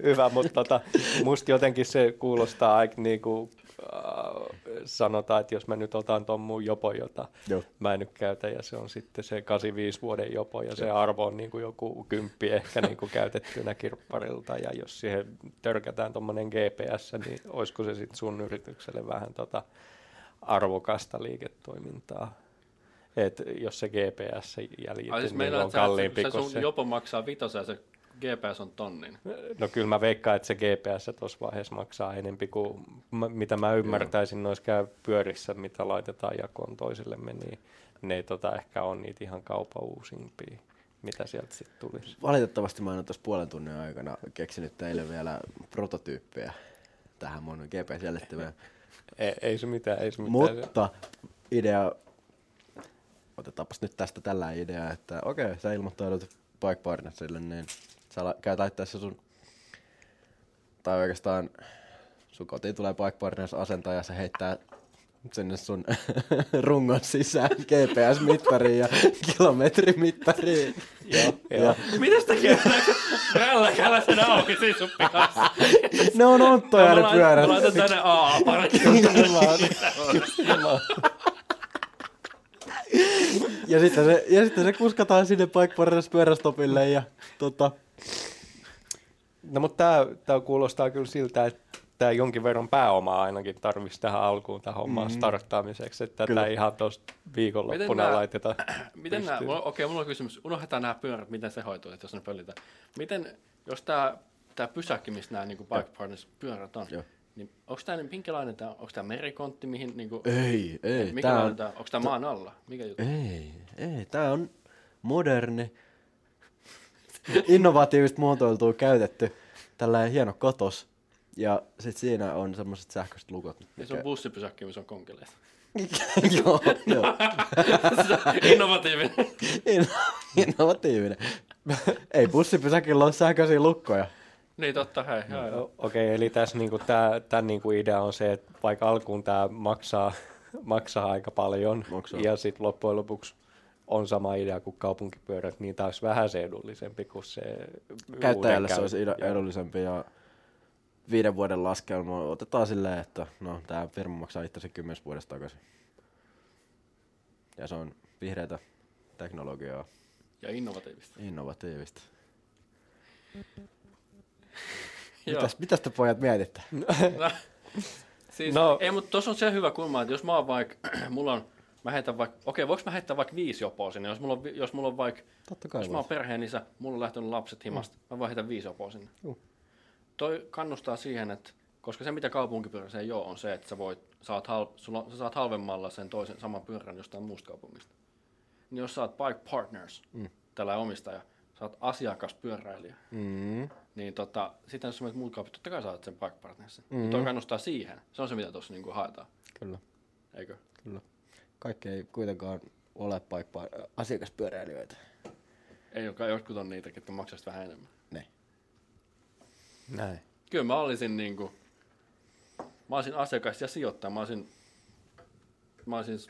hyvä, mutta musta jotenkin se kuulostaa aika niinku sanotaan, että jos mä nyt otan ton mun jopo, jota mä en nyt käytä, ja se on sitten se 85 vuoden jopo, ja se arvo on niinku joku 10 ehkä niinku käytettynä kirpparilta, ja jos siihen törkätään tommonen GPS, niin olisiko se sitten sun yritykselle vähän arvokasta liiketoimintaa? Et jos se GPS jäljittyy, siis niin on kalliimpi. Se sun jopo maksaa vitosen ja se GPS on tonnin. No kyllä mä veikkaan, että se GPS tuossa vaiheessa maksaa enempi kuin mitä mä ymmärtäisin noiskään pyörissä, mitä laitetaan jakoon toisillemme. Niin ne ei ehkä ole niitä ihan kaupan uusimpia, mitä sieltä sitten tulisi. Valitettavasti mä en ole tuossa puolen tunnin aikana keksinyt teille vielä prototyyppejä tähän mun GPS-jäljittämään. ei se mitään. Mutta idea... Otetaanpas nyt tästä tällä idea, että okei, sä ilmoittaudut Bike Partnersille, niin sä käyt laittaa se sun, tai oikeastaan sun kotiin tulee Bike Partners asentaja ja se heittää sinne sun rungon sisään GPS-mittariin ja kilometrimittariin. Joo. Mitäs tekee? Rälläkällä sen auki siis sun pikassa. Ne on onttoja ne pyörät. Mä laitan tänne A-parkki. Ja sitten se kuskataan sinne Bike Partners pyörästopille ja No mutta tää kuulostaa kyllä siltä, että tää jonkin verran pääomaa ainakin tarvitsisi tähän alkuun tähän hommaan starttaamiseksi, että tätä ihan tosta viikonloppuna laitetaan. Miten nää, mulla on kysymys, unohdetaan nämä pyörät, miten se hoituu, että jos ne pöllitään. Miten, jos tää tämä pysäkki, missä nämä niinku Bike Partners pyörät on, niin onko tämä minkälainen tämä, onko tämä merikontti, mihin niinku, ei, minkälainen tämä, onko tämä maan alla? Mikä juttu? Ei, tämä on moderni, innovatiivista muotoiltua käytetty, tällainen hieno kotos, ja sitten siinä on semmoiset sähköiset lukot. Ja se on bussipysäkki, missä on konkeleet. Joo. Innovatiivinen. Ei bussipysäkillä ole sähköisiä lukkoja. Niin totta, hei. Okei, eli tässä niinku tän niinku idea on se, että vaikka alkuun tämä maksaa aika paljon ja sitten loppujen lopuksi on sama idea kuin kaupunkipyörät, niin tämä olisi vähän se edullisempi kuin se käyttäjälle se olisi edullisempi ja 5 vuoden laskelma otetaan silleen, että no, tämä firma maksaa itse 10 vuodesta takaisin. Ja se on vihreätä teknologiaa. Ja innovatiivista. Mitäs te pojat mietitte? Ei, mutta tuossa on se hyvä kulma, että jos mä oon vaikka, mä heitän vaikka, okei, voinko mä heittää vaikka 5 jopoa sinne, jos mulla on vaikka, jos mä oon perheen isä, mulla on lähtenyt lapset himasta, mä voin heitän 5 jopoa sinne. Toi kannustaa siihen, että koska se mitä kaupunkipyörässä ei ole, on se, että sä saat halvemmalla sen toisen saman pyörän jostain muusta kaupungista. Niin jos sä oot Bike Partners, tällainen omistaja, sä oot asiakaspyöräilijä, niin sitten jos sä menet muut kaupungit, totta kai saat sen Bike Partnersin. Niin toi kannustaa siihen. Se on se, mitä tuossa niinku haetaan. Kyllä. Eikö? Kyllä. Kaikki ei kuitenkaan ole asiakaspyöräilijöitä. Ei olekaan, jotkut on niitä, ketkä maksaisivat vähän enemmän. Ne. Näin. Kyllä mä olisin asiakas ja sijoittaja, mä olisin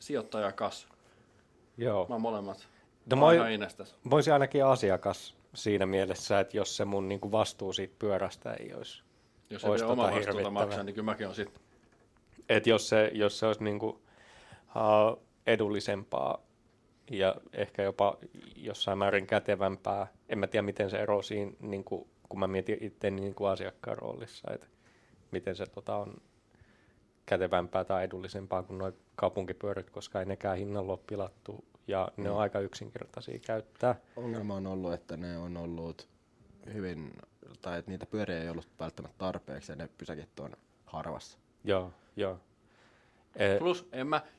sijoittajakas. Joo. Mä oon molemmat. No mä olisin ainakin asiakas siinä mielessä, että jos se mun niinku vastuu siitä pyörästä ei olisi. Jos ei ole oma vastuuta maksaa, niin kyllä mäkin on sitten. Et jos se olisi niinku edullisempaa ja ehkä jopa jossain määrin kätevämpää, en mä tiedä miten se ero siinä niinku kun mä mietin itse niin kuin asiakkaan roolissa, että miten se on kätevämpää tai edullisempaa kuin nuo kaupunkipyörät, koska ei nekään hinnalla ole pilattu ja ne on aika yksinkertaisia käyttää. Ongelma on ollut, että ne on ollut hyvin, tai että niitä pyöriä ei ollut välttämättä tarpeeksi ja ne pysäkit on harvassa. Joo. Plus,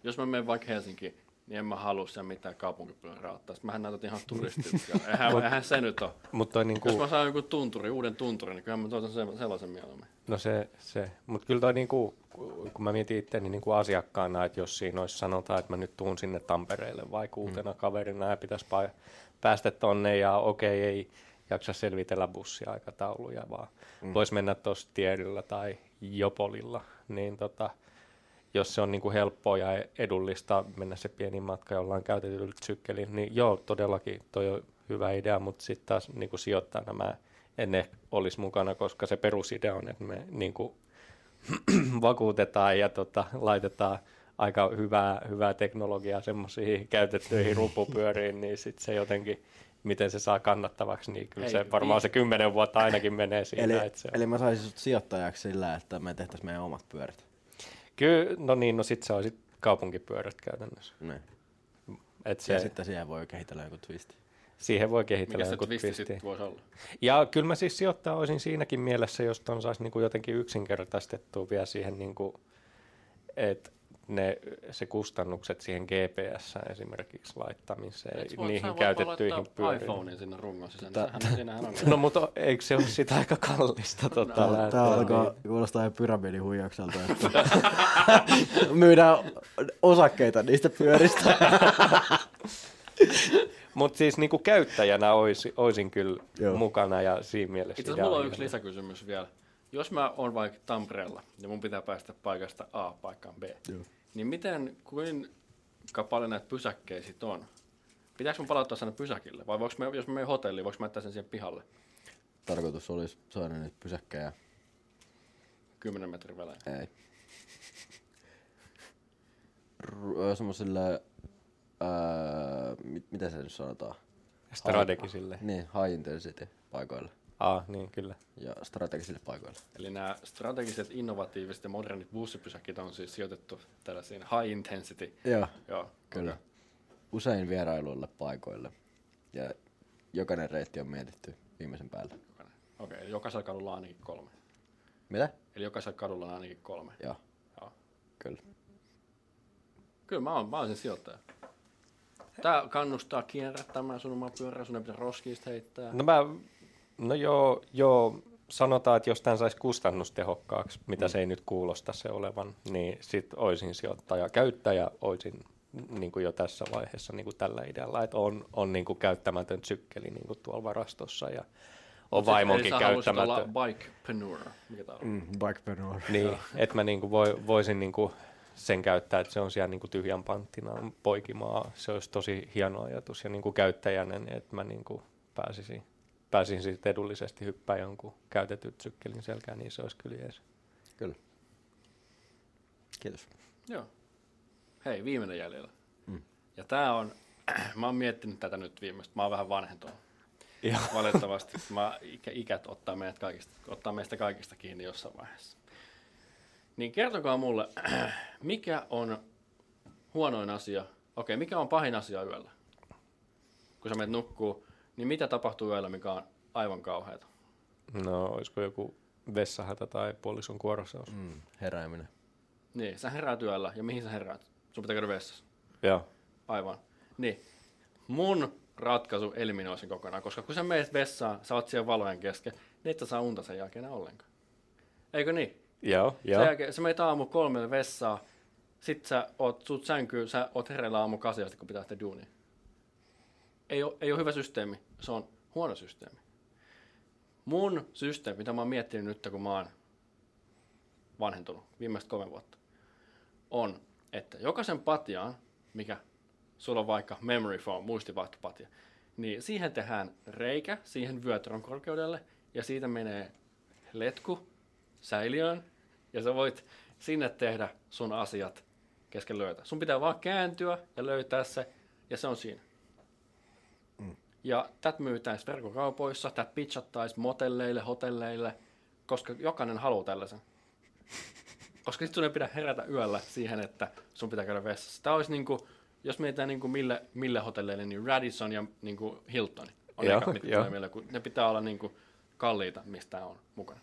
jos mä menen vaikka Helsinkiin, niin en mä halua sen mitään kaupunkipyörää ottaa. Mähän näytät ihan turistilta. Eihän se nyt ole. Mutta niinku, jos mä saan joku uuden tunturin, niin kyllähän mä toitan sellaisen mieluummin. No se. Mutta kyllä toi, niinku, kun mä mietin itseäni niinku asiakkaana, että jos siinä olisi sanotaan, että mä nyt tuun sinne Tampereelle vaikka uutena kaverina ja pitäisi päästä tonne ja okei, ei jaksa selvitellä bussiaikatauluja, vaan voisi mennä tuossa tiedellä tai jopolilla, niin jos se on niinku helppoa ja edullista mennä se pieni matka jollain käytetyllä sykkelillä, niin joo, todellakin toi on hyvä idea, mutta sitten taas niinku sijoittajana mä en ehkä olisi mukana, koska se perusidea on, että me niinku vakuutetaan ja laitetaan aika hyvää teknologiaa semmoisiin käytettyihin ruupupyöriin, niin sitten se jotenkin, miten se saa kannattavaksi, niin kyllä se varmaan se 10 vuotta ainakin menee siinä. Eli mä saisin sut sijoittajaksi sillä, että me tehtäisiin meidän omat pyörät. Kyllä, no sit se on sit kaupunkipyörät käytännössä. Näin. Ja sitten siihen voi kehitellä joku twisti. Mikä se twisti voisi olla? Ja kyllä mä siis sijoittaa olisin siinäkin mielessä, jos ton saisi niinku jotenkin yksinkertaistettua vielä siihen, niinku, että se kustannukset siihen GPS-ään esimerkiksi laittamiseen, niihin käytettyihin pyöriin. iPhoneen sinne rungon sisään, siinähän on. No mutta eikö se ole sitä aika kallista? Tää alkaa kuulostaa ihan pyramidihuijaukselta. Myydään osakkeita niistä pyöristä. Mutta siis niinku käyttäjänä olisin kyllä mukana ja siinä mielessä. Itse asiassa mulla on yksi lisäkysymys vielä. Jos mä oon vaikka Tampereella ja mun pitää päästä paikasta A paikkaan B, niin kuinka paljon näitä pysäkkejä sit on? Pitääkö mun palauttaa sen pysäkille vai jos mä menen hotelliin, voinko mä jättää sen siihen pihalle? Tarkoitus olisi saada niitä pysäkkejä. 10 metrin välein? Ei. Semmoiselle, mitä se nyt sanotaan? Strategisille. Niin, high intensity paikoille. Niin kyllä. Ja strategisille paikoille. Eli nämä strategiset, innovatiiviset ja modernit bussipysäkit on siis sijoitettu tällaisiin high intensity. Joo, kyllä. Okay. Usein vierailuille paikoille. Ja jokainen reitti on mietitty viimeisen päälle. Okei, jokaisella kadulla on ainakin 3. Mitä? Eli jokaisella kadulla on ainakin 3. Joo. Joo. Kyllä. Kyllä mä oon sen sijoittaja. Tää kannustaa kierrättämään sun omaa pyörää, sun ei pitää roskiista heittää. No joo, sanotaan, että jos tämän saisi kustannustehokkaaksi, mitä se ei nyt kuulosta se olevan, niin sit oisin sijoittaja käyttäjä, oisin niin kuin jo tässä vaiheessa niin kuin tällä idealla, että on niin kuin käyttämätön sykkeli niin kuin tuolla varastossa ja on vaimonkin käyttämätön. Eli sä bikepreneur. Niin, että mä niin kuin voisin niin kuin sen käyttää, että se on siellä niin kuin tyhjän panttina poikimaa. Se olisi tosi hieno ajatus ja niin kuin käyttäjänen, että mä niin kuin pääsin siitä edullisesti hyppää jonkun käytetyn sykkelin selkään, niin se olisi kyllä jees. Kyllä. Kiitos. Joo. Hei, viimeinen jäljellä. Ja tää on, mä oon miettinyt tätä nyt viimeistä, mä oon vähän vanhentunut. Valitettavasti, mä ikät ottaa meistä kaikista kiinni jossain vaiheessa. Niin kertokaa mulle, mikä on huonoin asia, okei, mikä on pahin asia yöllä? Kun sä menet nukkuu, niin mitä tapahtuu yöllä, mikä on aivan kauheata? No, olisiko joku vessahätä tai puolison kuorossaus? Herääminen. Niin, sä heräät yöllä, ja mihin sä heräät? Sun pitää käydä vessassa. Joo. Aivan. Niin, mun ratkaisu eliminoisin kokonaan, koska kun sä menet vessaan, sä oot siellä valojen kesken, niin et sä saa unta sen jälkeen ollenkaan. Eikö niin? Joo. Sen jälkeen sä menet aamu 3 vessaan, sit sä oot hereillä aamu 8 asti, kun pitää tehdä duunia. Ei ole hyvä systeemi, se on huono systeemi. Mun systeemi, mitä mä oon miettinyt nyt, kun mä oon vanhentunut viimeiset 3 vuotta, on, että jokaisen patjaan, mikä sulla on vaikka memory foam, muistivaihtopatia, niin siihen tehdään reikä, siihen vyötärön korkeudelle, ja siitä menee letku säiliöön, ja sä voit sinne tehdä sun asiat kesken löytää. Sun pitää vaan kääntyä ja löytää se, ja se on siinä. Ja tätä myytäisiin verkkokaupoissa, tätä pitchattaisiin motelleille, hotelleille, koska jokainen haluaa tällaisen. Koska sitten sun ei pidä herätä yöllä siihen, että sun pitää käydä vessassa. Tämä olisi, niinku, jos mietitään niinku mille hotelleille, niin Radisson ja niinku Hilton on eka, mitkä tulee mieleen, kun ne pitää olla niinku kalliita, mistä on mukana.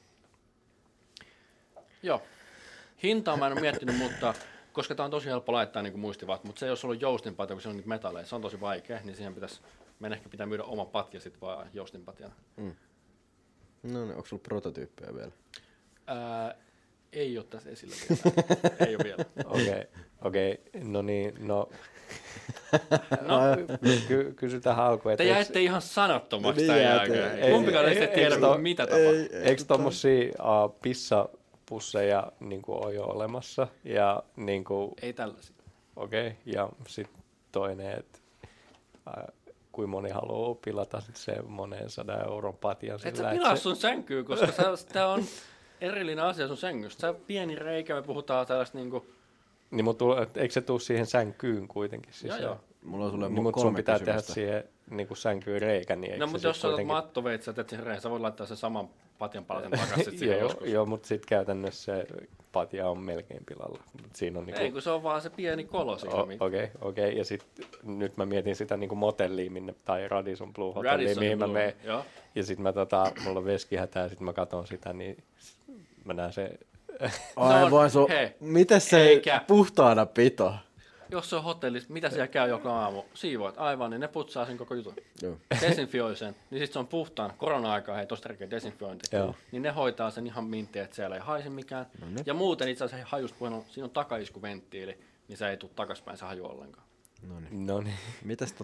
Joo. Hintaa mä en ole miettinyt, mutta koska tämä on tosi helppo laittaa niinku muistivat, mutta se ei olisi ollut joustinpaita, kun se on niitä metalleja. Se on tosi vaikea, niin siihen pitäisi... Meidän ehkä pitää myydä oma patja sitten vaan joustinpatjana. No niin, onko sulla prototyyppejä vielä? Ei ole tässä esillä vielä. Ei ole vielä. Okei. No niin, no. Kysytään alkuun. Te jäitte ihan sanattomaksi tämän jälkeen. Kumpikaan ei tiedä, mitä tapahtuu. Eikö tommosia pissapusseja ole jo olemassa? Ei tällaisia. Okei, ja sitten toinen, että... kuin moni haluaa pilata sitten moneen 100 euron patjan sillä. Et sä pilaa sun sänkyy, koska tää on erillinen asia sun sängystä. Sä pieni reikä, me puhutaan tällaista niinku... Niin mun eikö se tuu siihen sänkyyn kuitenkin sisään? Joo. Mulla on sulle 3 pitää tehdä siihen niinku sänkyyn reikä, niin eikö no, se mutta jos sä kuitenkin... otat mattoveitsi, että siihen reikä, sä voit laittaa sen saman patjan palasen takaisin siihen joskus. Joo, mutta sit käytännössä se patja on melkein pilalla. Siinä on niinku... Ei, kun se on vaan se pieni kolo siinä. Okei. Ja sit nyt mä mietin sitä niinku motellia minne, tai Radisson Blue Hotelliin, mihin mä menen. Ja sit mä mulla on veskihätää, ja sit mä katon sitä, niin mä näen se... Aivan, se on... Miten se puhtaana pito? Jos se on hotellissa, mitä siellä käy joka aamu? Siivoat aivan, niin ne putsaa sen koko jutun. Desinfioi sen, niin sitten se on puhtaan. Korona-aikaa, hei, tosi tärkeä desinfiointi. Joo. Niin ne hoitaa sen ihan minttiin, että siellä ei haise mikään. No, ja muuten itse asiassa hajuuspuhelun, siinä on takaiskuventtiili, niin se ei tule takaspäin, se haju ollenkaan. No niin. Mites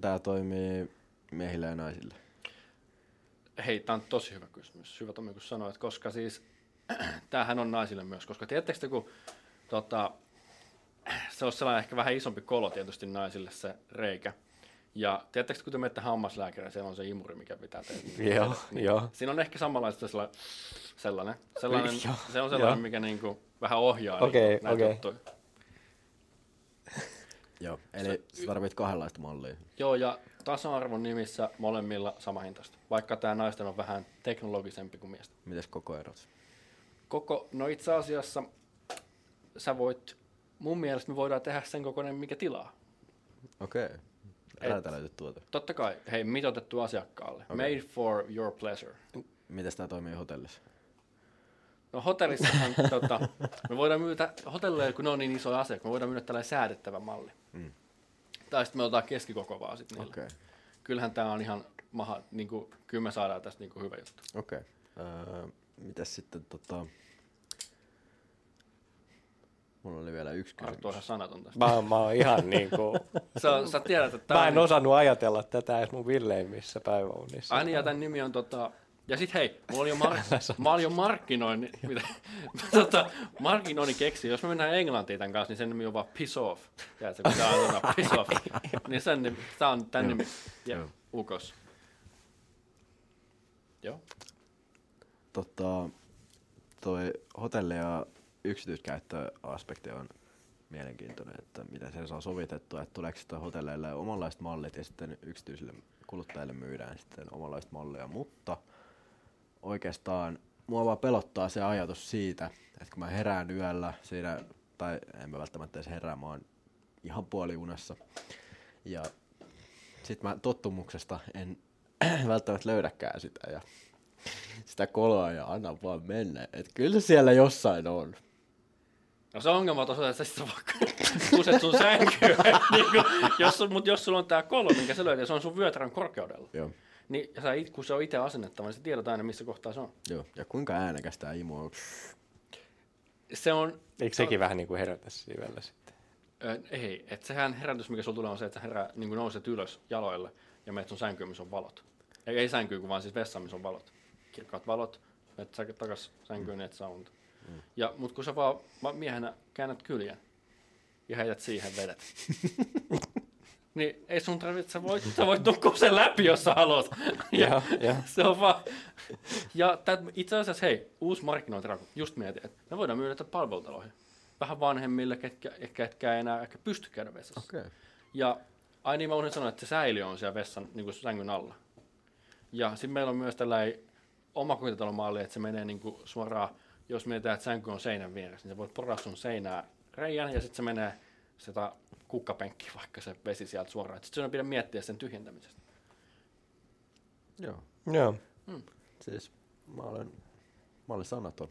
tää toimii miehillä ja naisilla? Hei, tää on tosi hyvä kysymys. Hyvä Tomi, kun sanoit, koska siis tämähän on naisille myös, koska tiedättekö te, kun se on sellainen ehkä vähän isompi kolo tietysti naisille se reikä. Ja tiedättekö, kun te menette hammaslääkärille, siellä on se imuri, mikä pitää tehdä. Joo. Siinä on ehkä samanlaista sellainen se on sellainen, mikä niinku vähän ohjaa näitä juttuja. Joo, eli sä tarvitset kahdenlaista mallia. Joo, ja tasa-arvon nimissä molemmilla sama hintaista, vaikka tämä naisten on vähän teknologisempi kuin miestä. Mites kokoerot? No itse asiassa sä voit... Mun mielestä me voidaan tehdä sen kokoinen, mikä tilaa. Okei. Räätälöity tuote. Totta kai. Hei, mitoitettu asiakkaalle. Okay. Made for your pleasure. Miten tämä toimii hotellissa? No hotellissahan me voidaan myydä, hotelleja kun ne on niin isoja asia, me voidaan myydä tällainen säädettävä malli. Mm. Tai sitten me otetaan keskikoko vaan sitten niille. Okay. Kyllähän tämä on ihan maha, niin kuin, kyllä me saadaan tästä niin kuin hyvä juttu. Okei. Okay. Mitäs sitten mulla oli vielä yksi kysymys. Arttu on ihan sanaton tästä. Mä oon ihan niinku... sä tiedät, että mä en niin... osannut ajatella tätä edes mun villeimmissä päiväunissa. Ai niin, ja tämän nimi on Ja sit hei, mä olin jo markkinoinnin... markkinoinnin keksi. Jos me mennään Englantiin tämän kanssa, niin sen nimi on vaan Piss Off. Tiedätkö, kun tää on aina Piss Off. Niin sen nimi, tää on tän nimi. Ja ukos. Joo. Toi hotelli ja... yksityiskäyttöaspekti on mielenkiintoinen, että miten se saa sovitettua, että tuleeko sitä hotelleille omanlaiset mallit ja sitten yksityisille kuluttajille myydään sitten omanlaista mallia, mutta oikeastaan mua vaan pelottaa se ajatus siitä, että kun mä herään yöllä siinä, tai en mä välttämättä edes herää, mä oon ihan puoliunessa ja sit mä tottumuksesta en välttämättä löydäkään sitä koloa ja anna vaan mennä, että kyllä siellä jossain on. No se ongelma on tosiaan, että sä kuset sun sänkyyn, mutta jos sulla on tää kolo, minkä sä löydät, se on sun vyötärän korkeudella. Joo. Niin sä, kun se on itse asennettava, niin sä tiedät aina, missä kohtaa se on. Joo, ja kuinka äänekäs tää imu on? Se on... Eikö sekin vähän niin kuin herätä sivellä sitten? Ei, että sehän herätys, mikä sulla tulee, on se, että sä niin nouset ylös jaloille ja menet sun sänkyyn, missä on valot. Ei sänkyyn, kun vaan siis vessaan, missä on valot. Kirkkaat valot, menet takas sänkyyn, et saa unta. Ja, mut kun sä vaan miehenä käännät kyljen ja heität siihen vedet, niin ei sun tarvitse, sä voit nukkua sen läpi, jos sä haluat. ja. Se on vaan. Ja itse asiassa hei, uusi markkinointiraku, just mietin, että me voidaan myydä palvelutaloihin. Vähän vanhemmille, ketkä ei enää ehkä pysty käydä vessassa. Okay. Ja ai niin, mä usein sanon, että se säiliö on siellä vessan niin kuin sängyn alla. Ja sitten meillä on myös tällainen omakotitalomalli, että se menee niin kuin suoraan. Jos mietitään, että sänky on seinän vieressä, niin sä voit poraa sun seinää reijän ja sitten se menee sitä kukkapenkkiä vaikka se vesi sieltä suoraan. Sitten sinun pitää miettiä sen tyhjentämisestä. Joo. Siis mä olen sanaton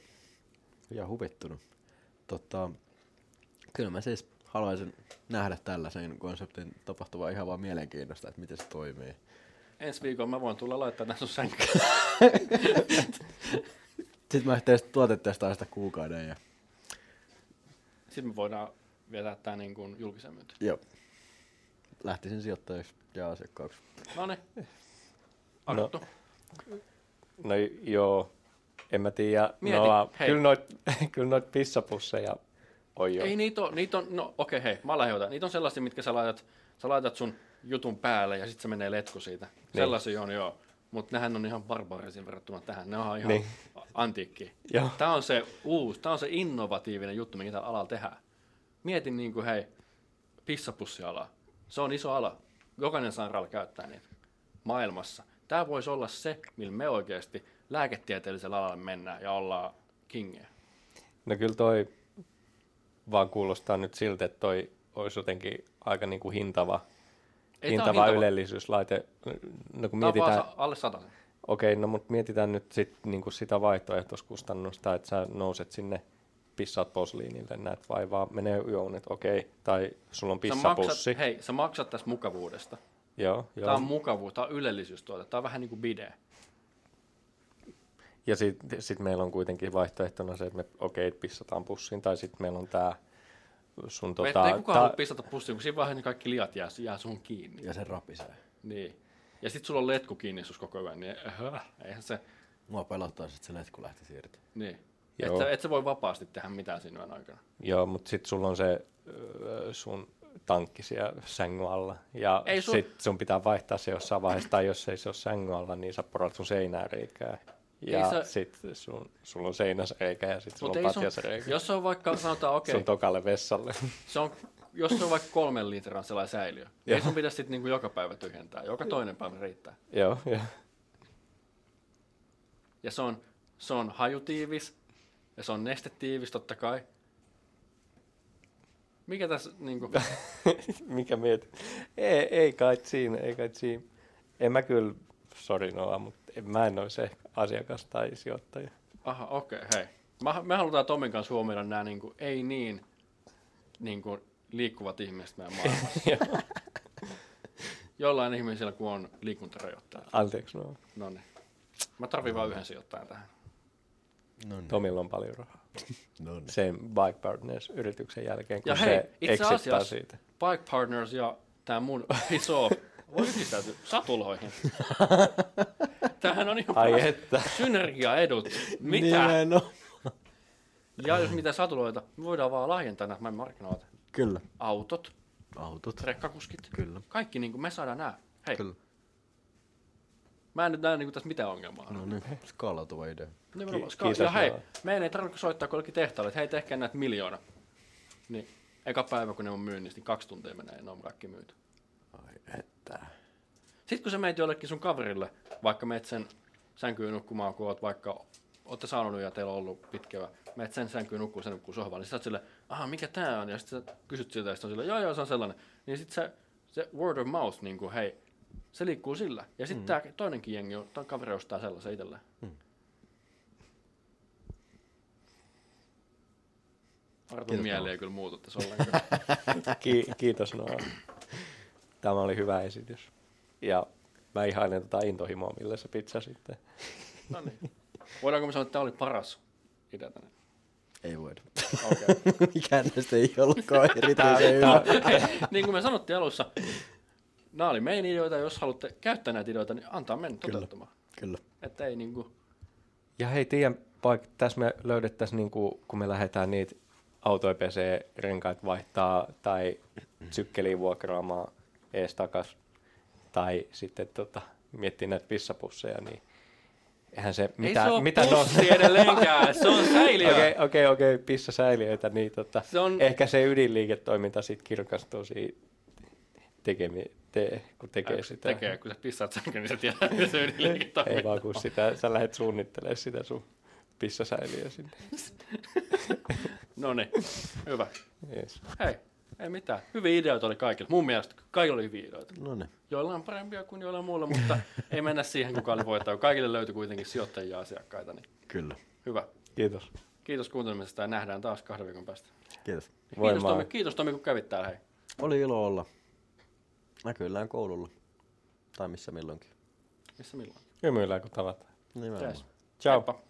ja huvittunut. Kyllä mä siis haluaisin nähdä tällaisen konseptin tapahtuvaa ihan vaan mielenkiinnosta, että miten se toimii. Ensi viikolla mä voin tulla laittaa tän sun sänkään. Sitten mä ehkä tuotettestaan sitä kuukauden. Ja... sitten me voidaan vetää tää niin kuin julkisen myyntiin. Joo. Lähtisin sijoittajaksi ja asiakkaaksi. Noniin. Arttu. No joo, en mä tiedä. Kyllä noit pissapusseja on jo. Ei niitä on, no okei hei, mä lähdetään. Niitä on sellaisia, mitkä sä laitat sun jutun päälle ja sit se menee letku siitä. Niin. Sellaisia on joo. Mutta nehän on ihan barbaarisiin verrattuna tähän. Ne on ihan niin. Antiikkiä. Tämä on se uusi, tämä on se innovatiivinen juttu, mikä tällä alalla tehdään. Mietin niin kuin, hei, pissapussiala. Se on iso ala. Jokainen sairaala käyttää niitä maailmassa. Tämä voisi olla se, millä me oikeasti lääketieteellisellä alalla mennään ja ollaan kingeä. No kyllä toi vaan kuulostaa nyt siltä, että toi olisi jotenkin aika niin kuin hintava. Hintava ylellisyyslaite, no kun mietitään... Tämä on alle 100. Okei, no mutta mietitään nyt sit, niinku sitä vaihtoehtoiskustannusta, että sä nouset sinne, pissaat posliinille, näet vaivaa, menee yöunet, okei, tai sulla on pissapussi. Sä maksat tästä mukavuudesta. Joo. Tämä on mukavuus, tämä on ylellisyystuote, tämä on vähän niin kuin bide. Ja sit meillä on kuitenkin vaihtoehtona se, että me pissataan pussiin, tai sitten meillä on tämä... ei kukaan halua pistata pussiin, kun siinä vaiheessa ne kaikki liat jää sun kiinni. Ja se rapisee. Niin. Ja sit sulla on letku kiinni sus koko ajan, niin eihän se... Mua pelottaa, että se letku lähti siirtyä. Niin. Et sä voi vapaasti tehdä mitään siinä yön aikana. Joo, mut sit sulla on se sun tankki siellä sängyn alla. Ja sit sun pitää vaihtaa se jossain vaiheessa, tai jos ei se ole sängyn alla, niin sä porat sun seinää reikää. Ja sitten sulla on seinäsreikä ja sitten sulla on patjasreikä. Jos se on vaikka, sanotaan okei. Sun tokalle vessalle. Jos se on vaikka 3 litran sellainen säiliö, ei sun pitäisi sitten niinku joka päivä tyhjentää. Joka toinen päivä riittää. Joo. Ja se on hajutiivis ja se on nestetiivis totta kai. Mikä tässä niinku... Mikä mietit? Ei kai siinä. En mä kyllä, sori Noa, mutta... Mä en ole se asiakas tai sijoittaja. Aha, okei, hei. Me halutaan Tomin kanssa huomioida nämä niinku, ei niin niinku, liikkuvat ihmiset meidän maailmassa. Jollain ihmisellä, kun on liikuntarajoittaja. Anteeksi, no. Noniin. Mä tarvin vaan yhden sijoittajan tähän. Noniin. Tomilla on paljon rahaa. Noniin. Sen Bike Partners-yrityksen jälkeen, kun ja se eksittää siitä. Bike Partners ja tää mun iso... Voi yhdistäytyä satuloihin. Tämähän on ihan synergiaedut. Mitä? Ja jos mitä satuloita, me voidaan vaan laajentaa nämä markkinoita. Kyllä. Autot. Rekkakuskit. Kyllä. Kaikki niin kuin me saadaan nää. Hei. Kyllä. Mä en nyt näe niin tässä mitään ongelmaa. No niin, skaalautuva idea. Kiitos. Ja hei, meidän ei tarvitse soittaa kollekin tehtaalle, että hei, tehkää näitä 1 miljoona. Niin, eka päivä kun ne on myynnissä, niin 2 tuntia menee ja ne on kaikki myyty. Että. Sitten kun sä meet jollekin sun kaverille, vaikka meet sen sänkyyn nukkumaan, kun oot vaikka, ootte saanut ja teillä on ollut pitkään, meet sen sänkyyn nukkumaan, sen nukkuu sohvaan, niin sä oot silleen, aha, mikä tää on? Ja sitten sä kysyt siltä, ja sitten on silleen, joo, se on sellainen. Niin sitten se word of mouth, niin kuin, hei, se liikkuu sillä. Ja sitten tää toinenkin jengi, tää kaveri ostaa sellaisen itselleen. Artun mieli ei kyllä muutu tässä ollenkaan. Kiitos Noa. Tämä oli hyvä esitys. Ja mä ihailen tätä intohimoa, millä sä pitsasit. No niin. Voidaanko me sanoa, että tämä oli paras idea tänne? Ei voida. Okay. Mikään näistä ei ollutkaan erityisen hyvä. Niin kuin me sanottiin alussa, nämä oli meidän ideoita. Jos haluatte käyttää näitä ideoita, niin antaa mennä toteuttamaan. Kyllä. Että ei niinku... Ja hei, tiedän, vaikka tässä me löydettäisiin, niinku, kun me lähdetään niitä autoja pesee, renkaat vaihtaa tai sykkeliä vuokraamaan, ees takas, tai sitten miettii näitä pissapusseja, niin eihän se... Ei se ole pussi edelleenkään, se on säiliö. Okei, pissasäiliöitä, niin ehkä se ydinliiketoiminta sitten kirkastuu siitä, kun tekee sitä. Kun sä pissaat sänkyyn, niin sä tiedät, että se ydinliiketoiminta. Ei vaan, kun sä lähdet suunnittelemaan sitä sun pissasäiliöä sinne. No niin, hyvä. Yes. Hei. Ei mitään. Hyviä ideoita oli kaikilla. Mun mielestä kaikilla oli hyviä ideoita. Noniin. Joillain parempia kuin joillain muulla, mutta ei mennä siihen, kuka oli voittaa. Kaikille löytyi kuitenkin sijoittajia ja asiakkaita. Niin. Kyllä. Hyvä. Kiitos. Kiitos kuuntelemisesta ja nähdään taas 2 viikon päästä. Kiitos. Kiitos Tomi, kun kävit täällä. Hei. Oli ilo olla. Näkyillään koululla. Tai missä milloinkin. Hymyillään kun tavataan. Nimenomaan. Yes. Ciao. Heippa.